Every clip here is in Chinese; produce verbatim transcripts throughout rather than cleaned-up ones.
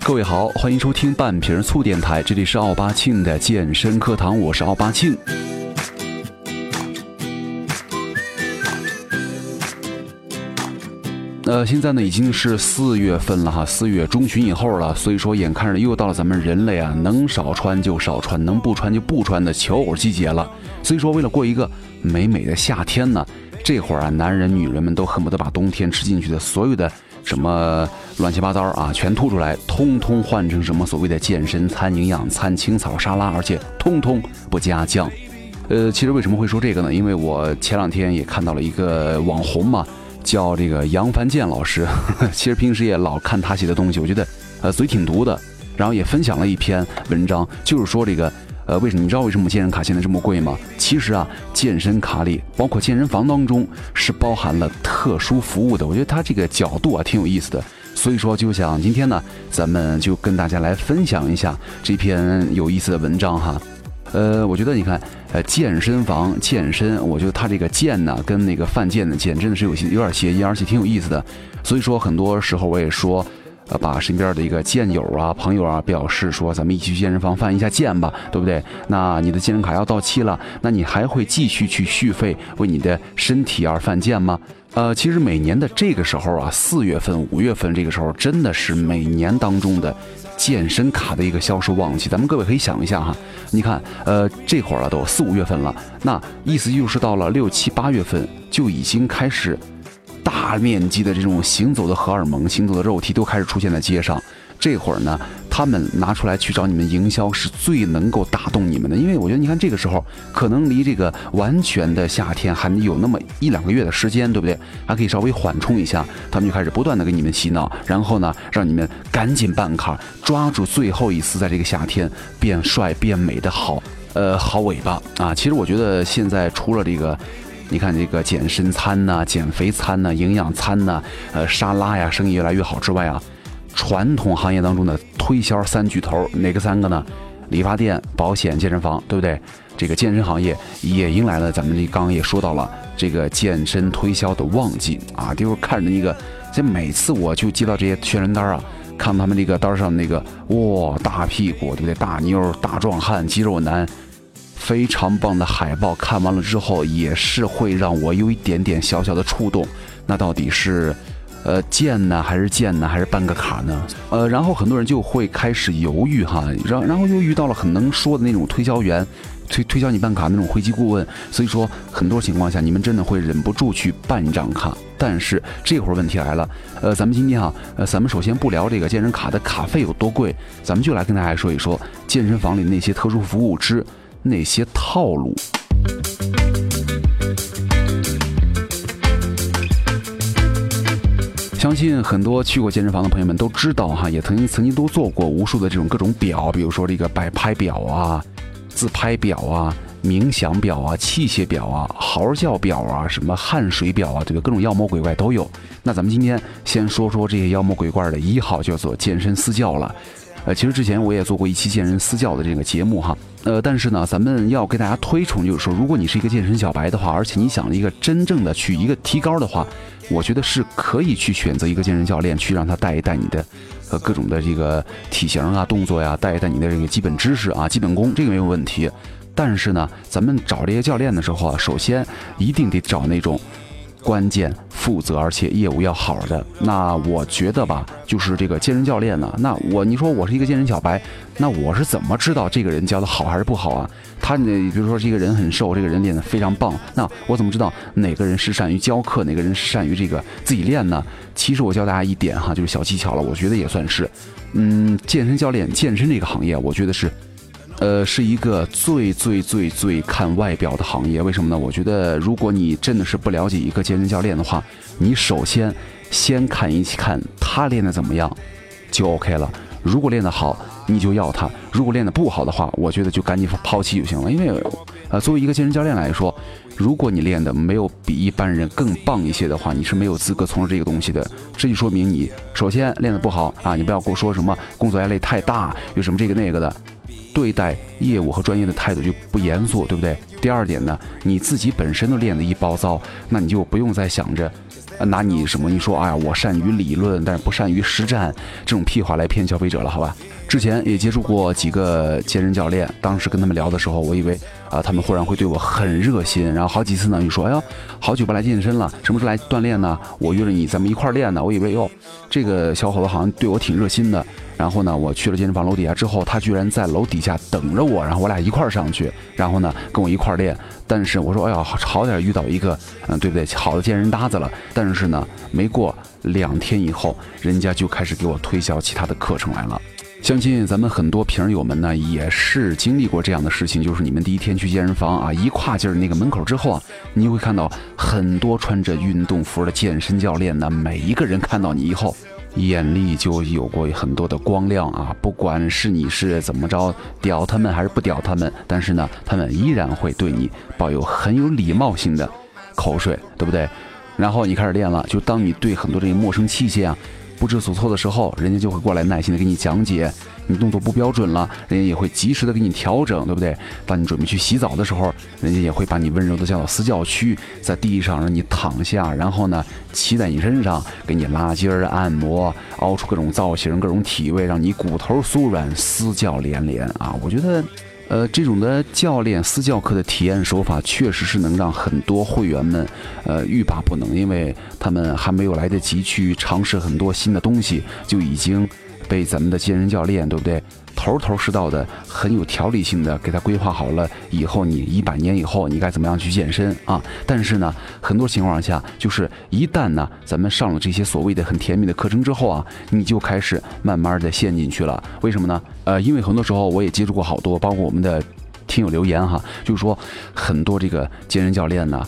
各位好，欢迎收听半瓶醋电台，这里是奥巴庆的健身课堂，我是奥巴庆。呃，现在呢已经是四月份了哈，四月中旬以后了，所以说眼看着又到了咱们人类啊能少穿就少穿，能不穿就不穿的求偶季节了。所以说为了过一个美美的夏天呢，这会儿啊男人女人们都恨不得把冬天吃进去的所有的什么乱七八糟啊全吐出来，通通换成什么所谓的健身餐、营养餐、青草沙拉，而且通通不加酱。呃其实为什么会说这个呢？因为我前两天也看到了一个网红嘛，叫这个杨凡健老师，呵呵，其实平时也老看他写的东西，我觉得呃嘴挺毒的，然后也分享了一篇文章，就是说这个呃为什么，你知道为什么健身卡现在这么贵吗？其实啊健身卡里包括健身房当中是包含了特殊服务的，我觉得他这个角度啊挺有意思的，所以说就想今天呢咱们就跟大家来分享一下这篇有意思的文章哈。呃，我觉得你看，呃，健身房健身，我觉得它这个健呢、啊，跟那个犯贱的贱真的是有些有点谐音，而且挺有意思的。所以说，很多时候我也说，呃，把身边的一个健友啊、朋友啊表示说，咱们一起去健身房犯一下贱吧，对不对？那你的健身卡要到期了，那你还会继续去续费，为你的身体而犯贱吗？呃，其实每年的这个时候啊，四月份、五月份这个时候，真的是每年当中的健身卡的一个销售旺季。咱们各位可以想一下哈，你看，呃，这会儿了都四五月份了，那意思就是到了六七八月份就已经开始大面积的这种行走的荷尔蒙、行走的肉体都开始出现在街上。这会儿呢，他们拿出来去找你们营销是最能够打动你们的，因为我觉得你看这个时候可能离这个完全的夏天还有那么一两个月的时间，对不对？还可以稍微缓冲一下，他们就开始不断的给你们洗脑，然后呢让你们赶紧办卡，抓住最后一丝在这个夏天变帅变美的好呃好尾巴啊。其实我觉得现在除了这个你看这个健身餐呐、啊、减肥餐呐、啊、营养餐呐、啊、呃沙拉呀生意越来越好之外啊，传统行业当中的推销三巨头哪个三个呢？理发店、保险、健身房，对不对？这个健身行业也迎来了咱们这刚刚也说到了这个健身推销的旺季啊，就是看着那个，这每次我就接到这些宣传单啊，看他们这个单上那个哇大屁股，对不对？大妞、大壮汉、肌肉男，非常棒的海报，看完了之后也是会让我有一点点小小的触动。那到底是呃，健呢还是健呢还是办个卡呢？呃，然后很多人就会开始犹豫哈，然后然后又遇到了很能说的那种推销员，推推销你办卡那种会籍顾问，所以说很多情况下你们真的会忍不住去办一张卡。但是这会儿问题来了，呃，咱们今天啊，呃，咱们首先不聊这个健身卡的卡费有多贵，咱们就来跟大家说一说健身房里那些特殊服务之那些套路。相信很多去过健身房的朋友们都知道哈，也曾经曾经都做过无数的这种各种表，比如说这个摆拍表啊、自拍表啊、冥想表啊、器械表啊、嚎叫表啊、什么汗水表啊，这个各种妖魔鬼怪都有。那咱们今天先说说这些妖魔鬼怪的一号，叫做健身私教了。呃，其实之前我也做过一期健身私教的这个节目哈，呃，但是呢，咱们要给大家推崇就是说，如果你是一个健身小白的话，而且你想一个真正的去一个提高的话，我觉得是可以去选择一个健身教练，去让他带一带你的，呃，各种的这个体型啊、动作呀、啊，带一带你的这个基本知识啊、基本功，这个没有问题。但是呢，咱们找这些教练的时候啊，首先一定得找那种关键、负责，而且业务要好的。那我觉得吧，就是这个健身教练呢、啊，那我你说我是一个健身小白，那我是怎么知道这个人教的好还是不好啊？他比如说这个人很瘦，这个人练得非常棒，那我怎么知道哪个人是善于教课，哪个人是善于这个自己练呢？其实我教大家一点哈，就是小技巧了，我觉得也算是，嗯，健身教练、健身这个行业，我觉得是。呃，是一个最最最最看外表的行业，为什么呢？我觉得如果你真的是不了解一个健身教练的话，你首先先看一看他练得怎么样，就 OK 了。如果练得好，你就要他；如果练得不好的话，我觉得就赶紧抛弃就行了。因为，呃，作为一个健身教练来说，如果你练得没有比一般人更棒一些的话，你是没有资格从事这个东西的。这就说明你首先练得不好啊！你不要跟我说什么工作压力太大，有什么这个那个的。对待业务和专业的态度就不严肃，对不对？第二点呢，你自己本身都练得一包糟，那你就不用再想着拿你什么你说哎呀我善于理论但是不善于实战这种屁话来骗消费者了，好吧。之前也接触过几个健身教练，当时跟他们聊的时候，我以为啊、呃、他们忽然会对我很热心，然后好几次呢你说哎呀好久不来健身了，什么时候来锻炼呢，我约着你咱们一块儿练呢，我以为哟这个小伙子好像对我挺热心的。然后呢我去了健身房楼底下之后，他居然在楼底下等着我，然后我俩一块儿上去，然后呢跟我一块儿练。但是我说哎呀好点遇到一个嗯对不对好的健身搭子了，但是呢没过两天以后，人家就开始给我推销其他的课程来了。相信咱们很多评友们呢也是经历过这样的事情，就是你们第一天去健身房啊，一跨进那个门口之后啊，你会看到很多穿着运动服的健身教练呢，每一个人看到你以后眼里就有过很多的光亮啊，不管是你是怎么着屌他们还是不屌他们，但是呢他们依然会对你抱有很有礼貌性的口水，对不对？然后你开始练了，就当你对很多这些陌生器械啊不知所措的时候，人家就会过来耐心的给你讲解，你动作不标准了，人家也会及时的给你调整，对不对？当你准备去洗澡的时候，人家也会把你温柔的叫到私教区，在地上让你躺下，然后呢骑在你身上，给你拉筋儿、按摩，凹出各种造型、各种体位，让你骨头酥软，私教连连啊！我觉得。呃，这种的教练私教课的体验手法，确实是能让很多会员们，呃，欲罢不能，因为他们还没有来得及去尝试很多新的东西，就已经被咱们的健身教练，对不对？头头是道的，很有条理性的给他规划好了，以后你一百年以后你该怎么样去健身啊？但是呢，很多情况下就是一旦呢，咱们上了这些所谓的很甜蜜的课程之后啊，你就开始慢慢的陷进去了。为什么呢？呃，因为很多时候我也接触过好多，包括我们的听友留言哈，就是说很多这个健身教练呢。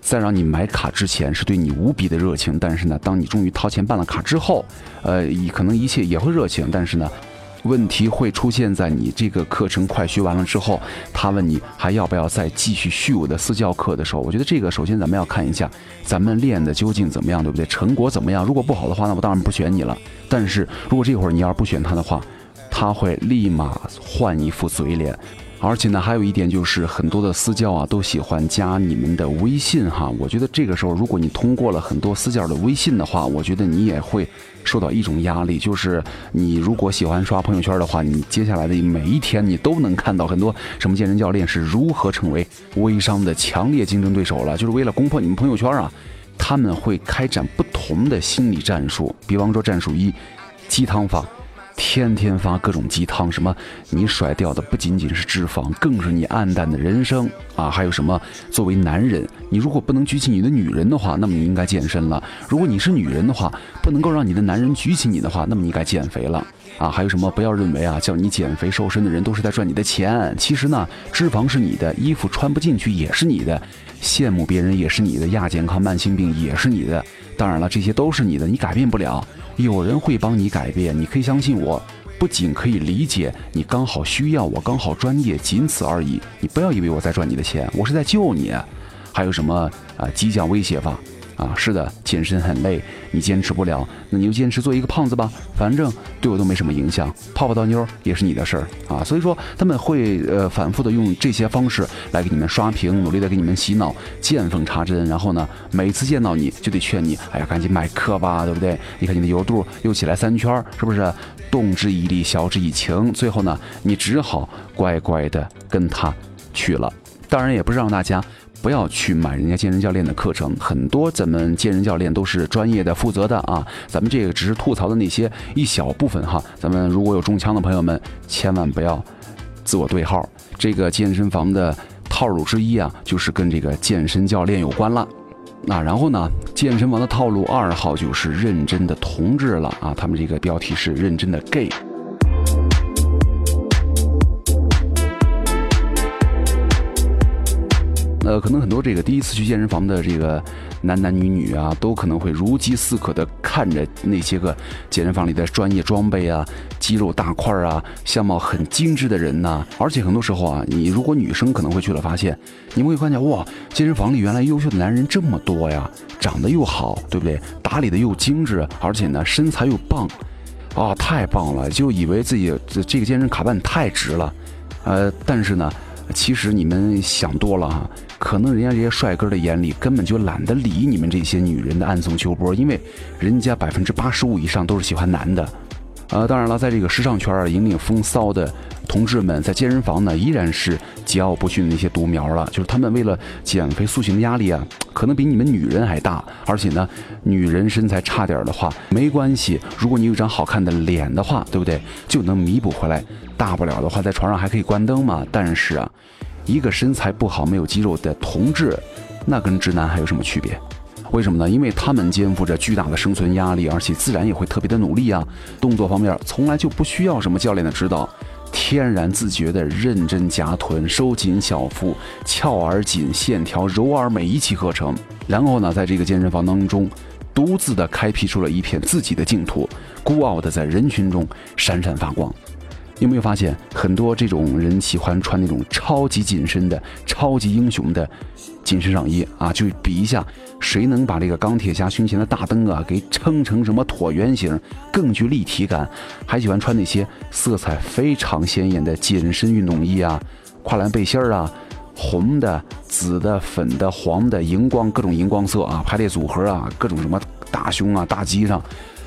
在让你买卡之前是对你无比的热情，但是呢，当你终于掏钱办了卡之后，呃，可能一切也会热情，但是呢，问题会出现在你这个课程快学完了之后，他问你还要不要再继续续我的私教课的时候，我觉得这个首先咱们要看一下咱们练的究竟怎么样，对不对？成果怎么样？如果不好的话，那我当然不选你了。但是如果这会儿你要是不选他的话，他会立马换一副嘴脸。而且呢，还有一点就是，很多的私教啊都喜欢加你们的微信哈。我觉得这个时候，如果你通过了很多私教的微信的话，我觉得你也会受到一种压力，就是你如果喜欢刷朋友圈的话，你接下来的每一天你都能看到很多什么健身教练是如何成为微商的强烈竞争对手了，就是为了攻破你们朋友圈啊，他们会开展不同的心理战术，比方说战术一，鸡汤法。天天发各种鸡汤，什么你甩掉的不仅仅是脂肪，更是你暗淡的人生啊！还有什么作为男人，你如果不能举起你的女人的话，那么你应该健身了；如果你是女人的话，不能够让你的男人举起你的话，那么你应该减肥了啊！还有什么不要认为啊，叫你减肥瘦身的人都是在赚你的钱，其实呢，脂肪是你的，衣服穿不进去也是你的，羡慕别人也是你的，亚健康、慢性病也是你的。当然了，这些都是你的，你改变不了。有人会帮你改变，你可以相信我，不仅可以理解，你刚好需要我，刚好专业，仅此而已。你不要以为我在赚你的钱，我是在救你。还有什么啊？激将威胁法啊？是的，健身很累，你坚持不了，那你就坚持做一个胖子吧，反正对我都没什么影响，泡不到妞也是你的事儿啊。所以说他们会呃反复的用这些方式来给你们刷屏，努力的给你们洗脑，见缝插针。然后呢，每次见到你就得劝你，哎呀，赶紧买课吧，对不对？你看你的油肚又起来三圈，是不是？动之以利，晓之以情。最后呢，你只好乖乖的跟他去了。当然也不是让大家。不要去买人家健身教练的课程，很多咱们健身教练都是专业的、负责的啊。咱们这个只是吐槽的那些一小部分哈。咱们如果有中枪的朋友们，千万不要自我对号。这个健身房的套路之一啊，就是跟这个健身教练有关了。那、啊、然后呢，健身房的套路二号就是认真的同志了啊。他们这个标题是认真的 gay。呃，可能很多这个第一次去健身房的这个男男女女啊，都可能会如饥似渴的看着那些个健身房里的专业装备啊、肌肉大块啊、相貌很精致的人呐、啊。而且很多时候啊，你如果女生可能会去了发现，你们会发现哇，健身房里原来优秀的男人这么多呀，长得又好，对不对？打理的又精致，而且呢身材又棒，啊、哦，太棒了！就以为自己这个健身卡办太值了，呃，但是呢。其实你们想多了哈，可能人家这些帅哥的眼里根本就懒得理你们这些女人的暗送秋波，因为人家百分之八十五以上都是喜欢男的。呃，当然了，在这个时尚圈引领风骚的同志们，在健身房呢依然是桀骜不驯的那些独苗了。就是他们为了减肥塑形的压力啊，可能比你们女人还大。而且呢，女人身材差点的话没关系，如果你有一张好看的脸的话，对不对？就能弥补回来。大不了的话，在床上还可以关灯嘛。但是啊，一个身材不好、没有肌肉的同志，那跟直男还有什么区别？为什么呢？因为他们肩负着巨大的生存压力，而且自然也会特别的努力啊。动作方面从来就不需要什么教练的指导，天然自觉的认真夹臀、收紧小腹、翘耳紧、线条、柔而美一气呵成。然后呢，在这个健身房当中，独自的开辟出了一片自己的净土，孤傲的在人群中闪闪发光。有没有发现，很多这种人喜欢穿那种超级紧身的、超级英雄的紧身上衣啊？就比一下谁能把这个钢铁侠胸前的大灯啊给撑成什么椭圆形，更具立体感。还喜欢穿那些色彩非常鲜艳的紧身运动衣啊、跨栏背心啊，红的、紫的、粉的、黄的、荧光，各种荧光色啊，排列组合啊，各种什么大胸啊、大肌上。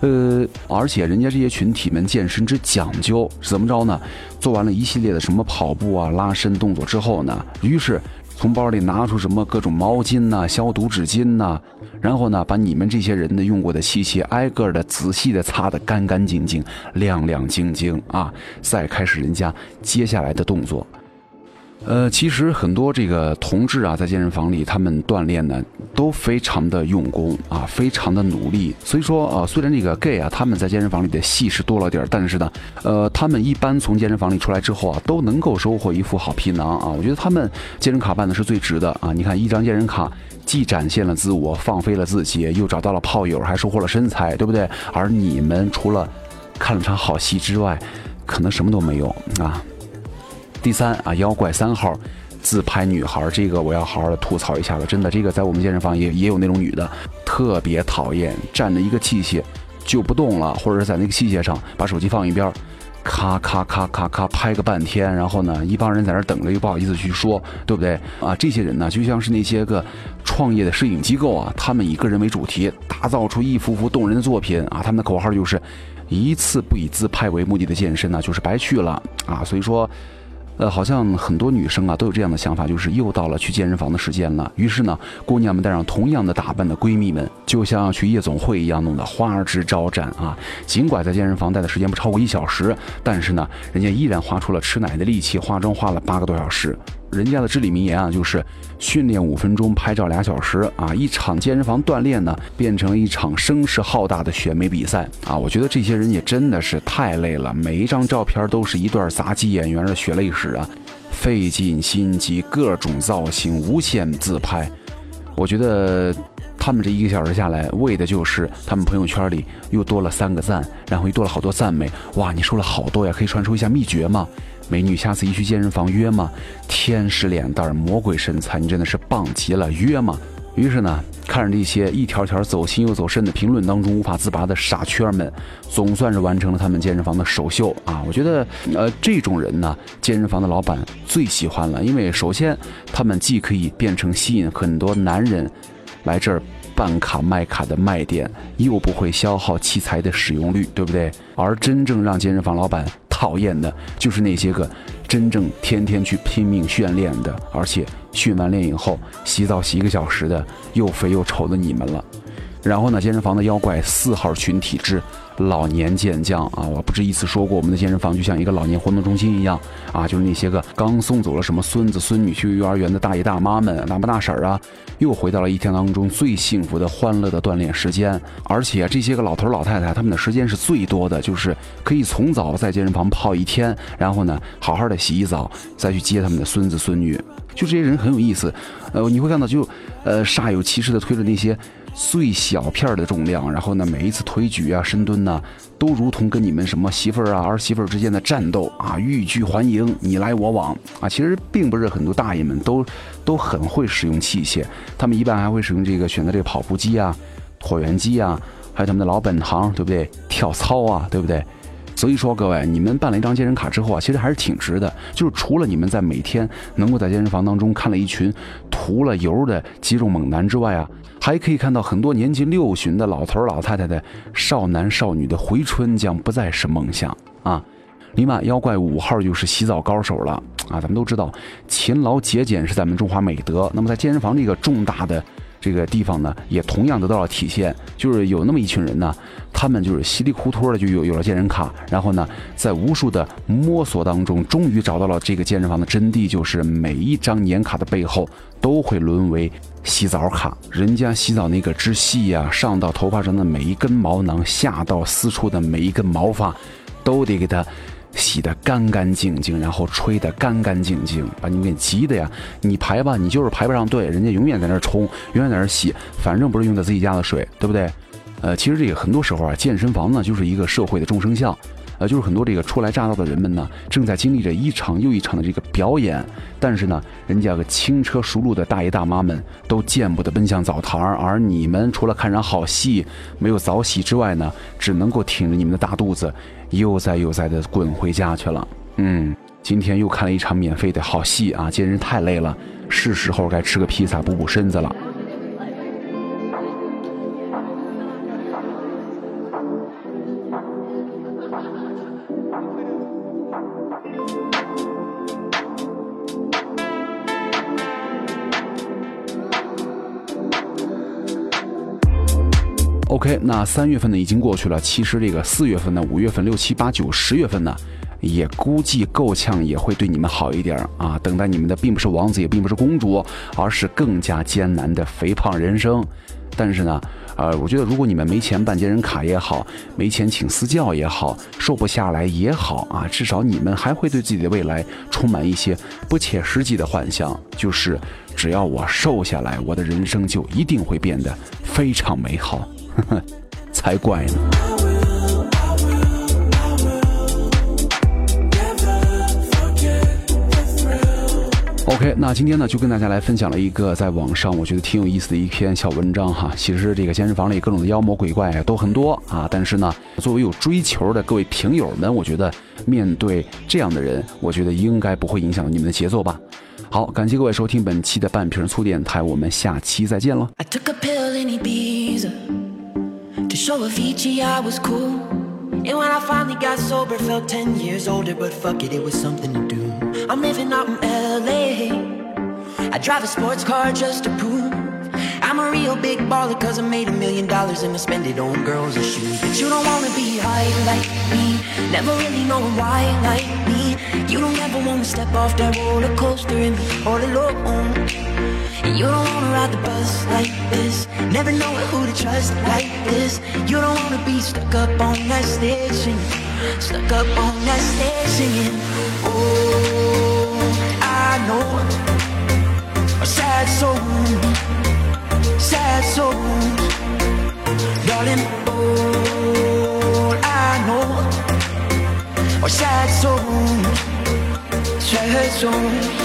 呃，而且人家这些群体们健身之讲究是怎么着呢？做完了一系列的什么跑步啊、拉伸动作之后呢，于是从包里拿出什么各种毛巾呐、啊、消毒纸巾呐、啊，然后呢，把你们这些人的用过的器械挨个的仔细的擦得干干净净、亮亮晶晶啊，再开始人家接下来的动作。呃，其实很多这个同志啊，在健身房里他们锻炼呢，都非常的用功啊，非常的努力。所以说啊，虽然这个 gay 啊，他们在健身房里的戏是多了点，但是呢，呃，他们一般从健身房里出来之后啊，都能够收获一副好皮囊啊。我觉得他们健身卡办的是最值的啊。你看，一张健身卡既展现了自我，放飞了自己，又找到了炮友，还收获了身材，对不对？而你们除了看了场好戏之外，可能什么都没有啊。第三啊，妖怪三号自拍女孩，这个我要好好的吐槽一下了，真的，这个在我们健身房也也有那种女的，特别讨厌，站着一个器械就不动了，或者在那个器械上把手机放一边，咔咔咔咔咔拍个半天，然后呢，一帮人在那等着，又不好意思去说，对不对啊？这些人呢，就像是那些个创业的摄影机构啊，他们以个人为主题，打造出一幅幅动人的作品啊，他们的口号就是一次不以自拍为目的的健身呢，就是白去了啊，所以说。呃，好像很多女生啊都有这样的想法，就是又到了去健身房的时间了。于是呢，姑娘们带上同样的打扮的闺蜜们，就像去夜总会一样，弄得花枝招展啊。尽管在健身房待的时间不超过一小时，但是呢，人家依然花出了吃奶的力气，化妆花了八个多小时。人家的至理名言啊，就是训练五分钟，拍照俩小时啊！一场健身房锻炼呢，变成一场声势浩大的选美比赛啊！我觉得这些人也真的是太累了，每一张照片都是一段杂技演员的血泪史啊，费尽心机，各种造型，无限自拍。我觉得他们这一个小时下来，为的就是他们朋友圈里又多了三个赞，然后又多了好多赞美。哇，你说了好多呀，可以传授一下秘诀吗？美女，下次一去健身房约吗？天使脸蛋，魔鬼身材，你真的是棒极了，约吗？于是呢，看着这些一条条走心又走肾的评论当中无法自拔的傻圈们，总算是完成了他们健身房的首秀啊！我觉得，呃，这种人呢，健身房的老板最喜欢了，因为首先他们既可以变成吸引很多男人来这儿办卡卖卡的卖点，又不会消耗器材的使用率，对不对？而真正让健身房老板讨厌的就是那些个真正天天去拼命训练的，而且训完练以后洗澡洗一个小时的又肥又丑的你们了。然后呢，健身房的妖怪四号群体之老年健将啊，我不止一次说过，我们的健身房就像一个老年活动中心一样啊，就是那些个刚送走了什么孙子孙女去幼儿园的大爷大妈们、大妈大婶啊，又回到了一天当中最幸福的、欢乐的锻炼时间。而且、啊、这些个老头老太太，他们的时间是最多的，就是可以从早在健身房泡一天，然后呢，好好的洗一澡，再去接他们的孙子孙女。就这些人很有意思，呃，你会看到就呃煞有其事的推着那些最小片的重量，然后呢，每一次推举啊、深蹲啊，都如同跟你们什么媳妇儿啊、儿媳妇儿之间的战斗啊，欲拒还迎，你来我往啊。其实并不是很多大爷们都都很会使用器械，他们一般还会使用这个选择这个跑步机啊、椭圆机啊，还有他们的老本行，对不对？跳操啊，对不对？所以说各位，你们办了一张健身卡之后啊，其实还是挺值的，就是除了你们在每天能够在健身房当中看了一群涂了油的肌肉猛男之外啊，还可以看到很多年近六旬的老头老太太的少男少女的回春将不再是梦想啊。另外，妖怪五号又是洗澡高手了啊！咱们都知道，勤劳节俭是咱们中华美德。那么，在健身房这个重大的这个地方呢，也同样得到了体现。就是有那么一群人呢，他们就是稀里糊涂的就有有了健身卡，然后呢，在无数的摸索当中，终于找到了这个健身房的真谛，就是每一张年卡的背后都会沦为洗澡卡。人家洗澡那个之细呀、啊，上到头发上的每一根毛囊，下到私处的每一根毛发，都得给它洗得干干净净，然后吹得干干净净，把你们给急的呀！你排吧，你就是排不上队，人家永远在那儿冲，永远在那儿洗，反正不是用的自己家的水，对不对？呃，其实这个很多时候啊，健身房呢就是一个社会的众生相，呃，就是很多这个初来乍到的人们呢，正在经历着一场又一场的这个表演，但是呢，人家个轻车熟路的大爷大妈们都见不得奔向澡堂，而你们除了看上好戏没有澡洗之外呢，只能够挺着你们的大肚子，悠哉悠哉的滚回家去了。嗯，今天又看了一场免费的好戏啊，健身太累了，是时候该吃个披萨补补身子了。OK， 那三月份呢已经过去了，其实这个四月份呢、五月份、六七八九、十月份呢，也估计够呛，也会对你们好一点啊。等待你们的并不是王子，也并不是公主，而是更加艰难的肥胖人生。但是呢，呃，我觉得如果你们没钱办健身卡也好，没钱请私教也好，瘦不下来也好啊，至少你们还会对自己的未来充满一些不切实际的幻想，就是只要我瘦下来，我的人生就一定会变得非常美好。才怪呢！OK， 那今天呢就跟大家来分享了一个在网上我觉得挺有意思的一篇小文章哈。其实这个健身房里各种的妖魔鬼怪都很多啊，但是呢，作为有追求的各位评友们，我觉得面对这样的人，我觉得应该不会影响你们的节奏吧。好，感谢各位收听本期的半瓶醋电台，我们下期再见了。I took a pill in Ibiza to show Avicii I was cool, and when I finally got sober, felt ten years older, but fuck it, it was something to do. I'm living out in L A, I drive a sports car just to prove I'm a real big baller, cause I made a million dollars and I spend it on girls and shoes. But you don't wanna be high like me, never really knowing why like me. You don't ever wanna step off that roller coaster and be all alone, and you don't wanna ride the bus like this, never knowing who to trust like this. You don't wanna be stuck up on that stage singing, stuck up on that stage singing. Oh, I know a sad soul, sad soul, darling, all I know are sad souls, sad souls.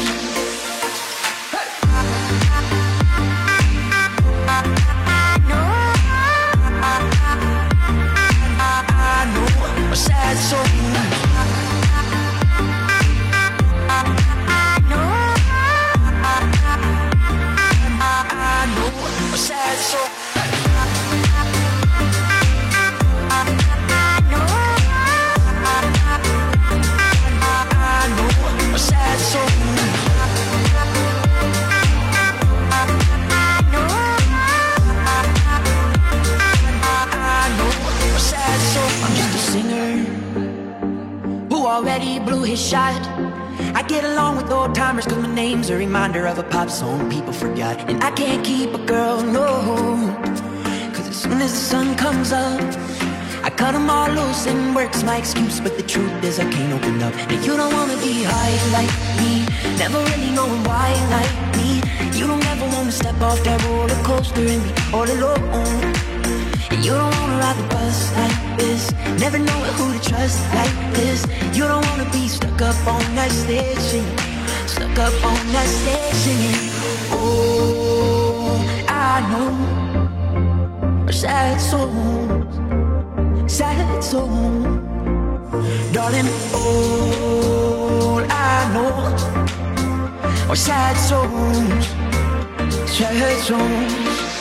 Already blew his shot. I get along with old timers cause my name's a reminder of a pop song people forgot. And I can't keep a girl, no, cause as soon as the sun comes up I cut them all loose and work's my excuse. But the truth is I can't open up. And you don't wanna be high like me, never really knowing why like me. You don't ever wanna step off that roller coaster and be all alone, and you don't wanna ride the bus like this, never knowing who to trust like this. You don't wanna be stuck up on that stage singing, stuck up on that stage singing. Oh, I know our sad souls, sad souls, darling, all I know are sad songs, sad songs.